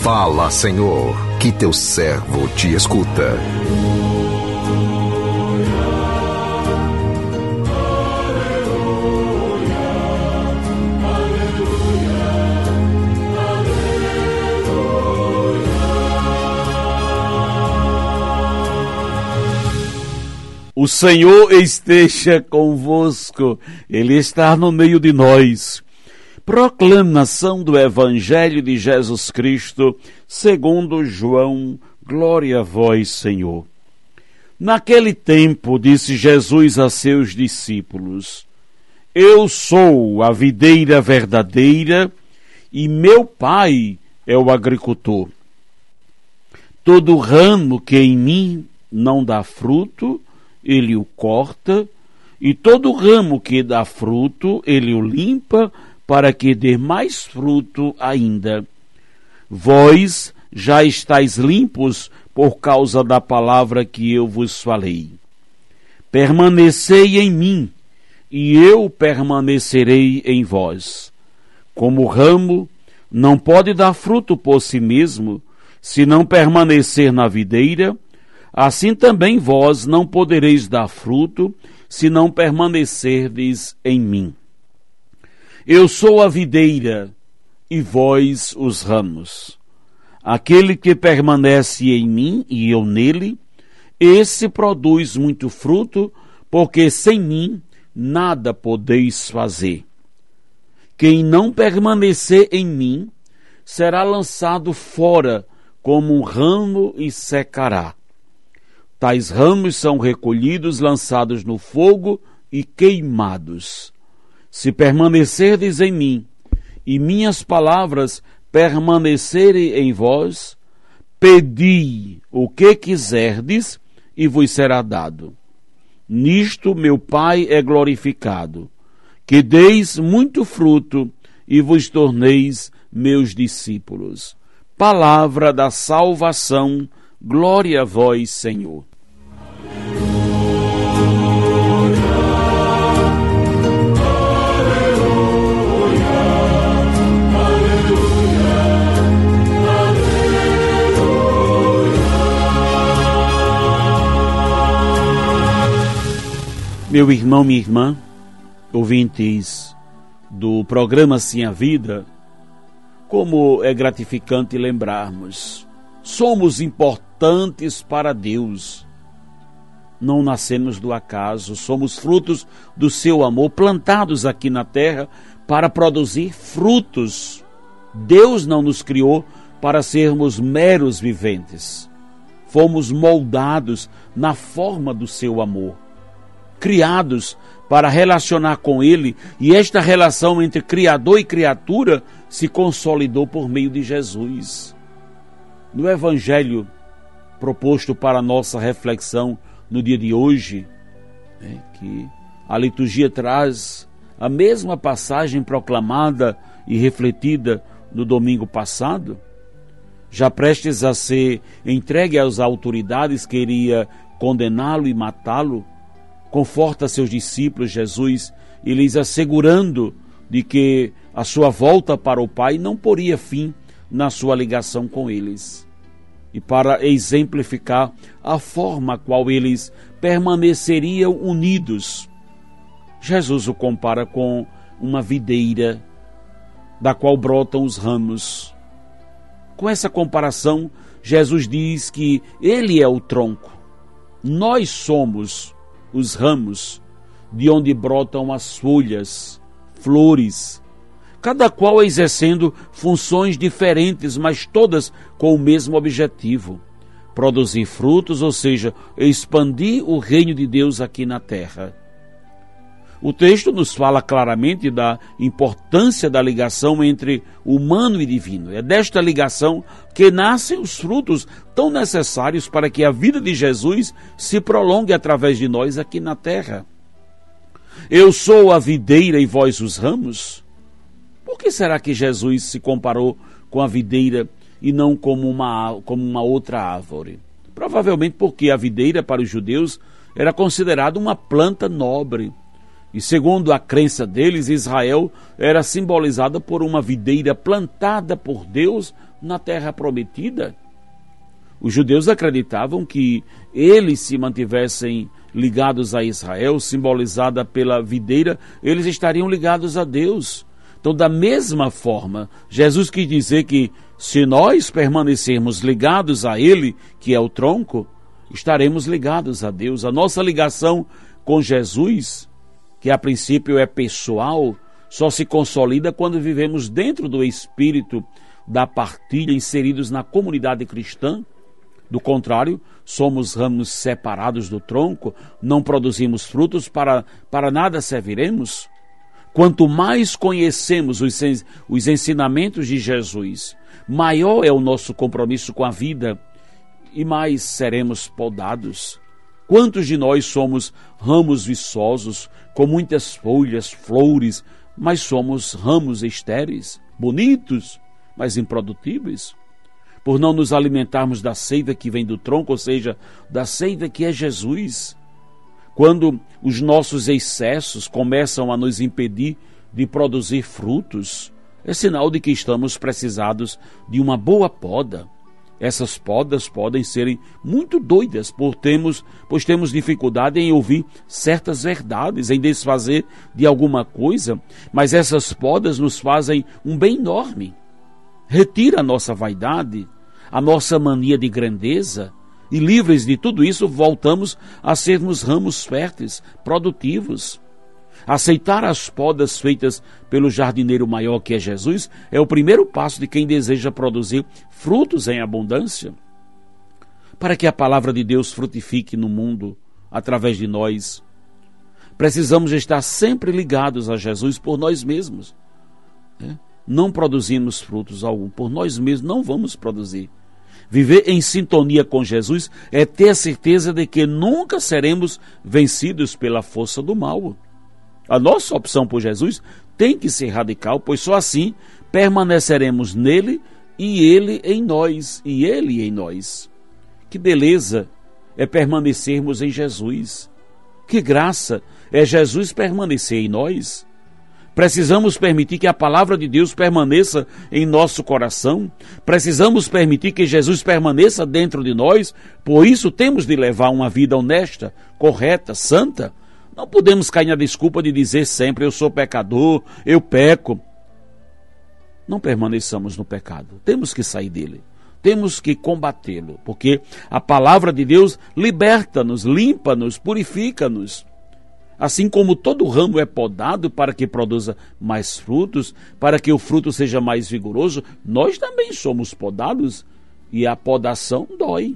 Fala, Senhor, que teu servo te escuta. O Senhor esteja convosco, Ele está no meio de nós. Proclamação do Evangelho de Jesus Cristo, segundo João, glória a vós, Senhor. Naquele tempo, disse Jesus a seus discípulos, eu sou a videira verdadeira e meu Pai é o agricultor. Todo ramo que em mim não dá fruto, ele o corta, e todo ramo que dá fruto, ele o limpa, para que dê mais fruto ainda. Vós já estáis limpos por causa da palavra que eu vos falei. Permanecei em mim, e eu permanecerei em vós. Como o ramo não pode dar fruto por si mesmo, se não permanecer na videira, assim também vós não podereis dar fruto, se não permanecerdes em mim. Eu sou a videira, e vós os ramos. Aquele que permanece em mim, e eu nele, esse produz muito fruto, porque sem mim nada podeis fazer. Quem não permanecer em mim, será lançado fora como um ramo e secará. Tais ramos são recolhidos, lançados no fogo e queimados. Se permanecerdes em mim, e minhas palavras permanecerem em vós, pedi o que quiserdes, e vos será dado. Nisto meu Pai é glorificado, que deis muito fruto, e vos torneis meus discípulos. Palavra da salvação, glória a vós, Senhor. Meu irmão, minha irmã, ouvintes do programa Sim a Vida, como é gratificante lembrarmos, somos importantes para Deus. Não nascemos do acaso, somos frutos do seu amor, plantados aqui na terra para produzir frutos. Deus não nos criou para sermos meros viventes. Fomos moldados na forma do seu amor, criados para relacionar com Ele, e esta relação entre Criador e criatura se consolidou por meio de Jesus. No Evangelho proposto para a nossa reflexão no dia de hoje, que a liturgia traz a mesma passagem proclamada e refletida no domingo passado, já prestes a ser entregue às autoridades que iria condená-lo e matá-lo, conforta seus discípulos, Jesus, e lhes assegurando de que a sua volta para o Pai não poria fim na sua ligação com eles. E para exemplificar a forma qual eles permaneceriam unidos, Jesus o compara com uma videira da qual brotam os ramos. Com essa comparação, Jesus diz que ele é o tronco, nós somos os ramos, de onde brotam as folhas, flores, cada qual exercendo funções diferentes, mas todas com o mesmo objetivo, produzir frutos, ou seja, expandir o reino de Deus aqui na terra. O texto nos fala claramente da importância da ligação entre humano e divino. É desta ligação que nascem os frutos tão necessários para que a vida de Jesus se prolongue através de nós aqui na terra. Eu sou a videira e vós os ramos. Por que será que Jesus se comparou com a videira e não como uma outra árvore? Provavelmente porque a videira para os judeus era considerada uma planta nobre. E segundo a crença deles, Israel era simbolizada por uma videira plantada por Deus na terra prometida. Os judeus acreditavam que eles se mantivessem ligados a Israel, simbolizada pela videira, eles estariam ligados a Deus. Então, da mesma forma, Jesus quis dizer que se nós permanecermos ligados a Ele, que é o tronco, estaremos ligados a Deus. A nossa ligação com Jesus, que a princípio é pessoal, só se consolida quando vivemos dentro do espírito da partilha, inseridos na comunidade cristã. Do contrário, somos ramos separados do tronco, não produzimos frutos, para nada serviremos. Quanto mais conhecemos os ensinamentos de Jesus, maior é o nosso compromisso com a vida e mais seremos podados. Quantos de nós somos ramos viçosos, com muitas folhas, flores, mas somos ramos estéreis, bonitos, mas improdutíveis? Por não nos alimentarmos da seiva que vem do tronco, ou seja, da seiva que é Jesus. Quando os nossos excessos começam a nos impedir de produzir frutos, é sinal de que estamos precisados de uma boa poda. Essas podas podem serem muito doidas, pois temos dificuldade em ouvir certas verdades, em desfazer de alguma coisa, mas essas podas nos fazem um bem enorme. Retira a nossa vaidade, a nossa mania de grandeza, e livres de tudo isso, voltamos a sermos ramos férteis, produtivos. Aceitar as podas feitas pelo jardineiro maior que é Jesus é o primeiro passo de quem deseja produzir frutos em abundância. Para que a palavra de Deus frutifique no mundo através de nós, precisamos estar sempre ligados a Jesus por nós mesmos, né? Não produzimos frutos algum, por nós mesmos não vamos produzir. Viver em sintonia com Jesus é ter a certeza de que nunca seremos vencidos pela força do mal. A nossa opção por Jesus tem que ser radical, pois só assim permaneceremos nele e ele em nós, Que beleza é permanecermos em Jesus! Que graça é Jesus permanecer em nós! Precisamos permitir que a palavra de Deus permaneça em nosso coração. Precisamos permitir que Jesus permaneça dentro de nós. Por isso temos de levar uma vida honesta, correta, santa. Não podemos cair na desculpa de dizer sempre: eu sou pecador, eu peco. Não permaneçamos no pecado. Temos que sair dele. Temos que combatê-lo, porque a palavra de Deus liberta-nos, limpa-nos, purifica-nos. Assim como todo ramo é podado para que produza mais frutos, para que o fruto seja mais vigoroso, nós também somos podados e a podação dói.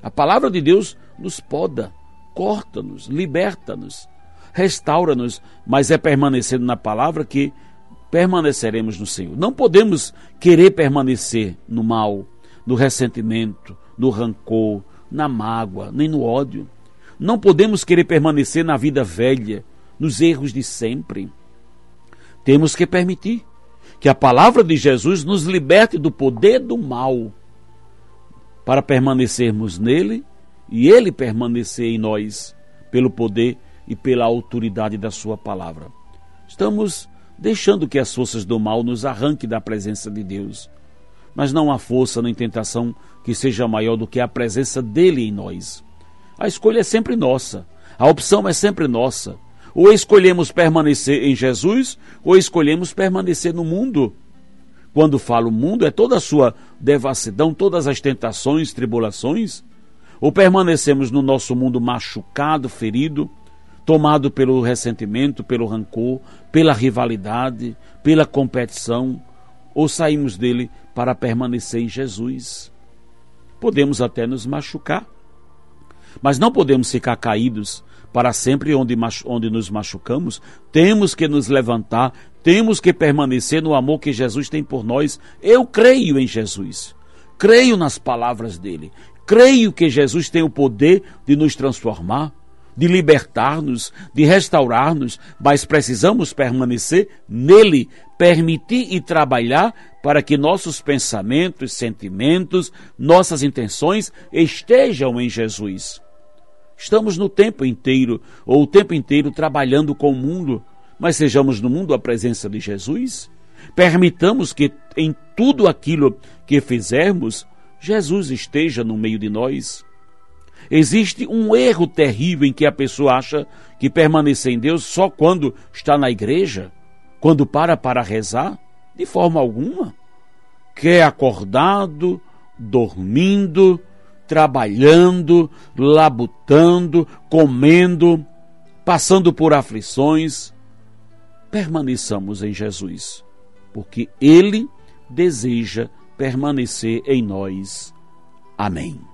A palavra de Deus nos poda, corta-nos, liberta-nos, restaura-nos, mas é permanecendo na palavra que permaneceremos no Senhor. Não podemos querer permanecer no mal, no ressentimento, no rancor, na mágoa, nem no ódio. Não podemos querer permanecer na vida velha, nos erros de sempre. Temos que permitir que a palavra de Jesus nos liberte do poder do mal, para permanecermos nele e ele permanecer em nós, pelo poder e pela autoridade da sua palavra. Estamos deixando que as forças do mal nos arranquem da presença de Deus, mas não há força nem tentação que seja maior do que a presença dele em nós. A escolha é sempre nossa, a opção é sempre nossa. Ou escolhemos permanecer em Jesus, ou escolhemos permanecer no mundo. Quando falo mundo, é toda a sua devassidão, todas as tentações, tribulações. Ou permanecemos no nosso mundo machucado, ferido, tomado pelo ressentimento, pelo rancor, pela rivalidade, pela competição, ou saímos dele para permanecer em Jesus. Podemos até nos machucar, mas não podemos ficar caídos para sempre onde nos machucamos. Temos que nos levantar, temos que permanecer no amor que Jesus tem por nós. Eu creio em Jesus, creio nas palavras dele, creio que Jesus tem o poder de nos transformar, de libertar-nos, de restaurar-nos, mas precisamos permanecer nele, permitir e trabalhar para que nossos pensamentos, sentimentos, nossas intenções estejam em Jesus. Estamos o tempo inteiro trabalhando com o mundo, mas sejamos no mundo a presença de Jesus. Permitamos que em tudo aquilo que fizermos, Jesus esteja no meio de nós. Existe um erro terrível em que a pessoa acha que permanecer em Deus só quando está na igreja, quando para rezar, de forma alguma. Quer acordado, dormindo, trabalhando, labutando, comendo, passando por aflições, permaneçamos em Jesus, porque Ele deseja permanecer em nós. Amém.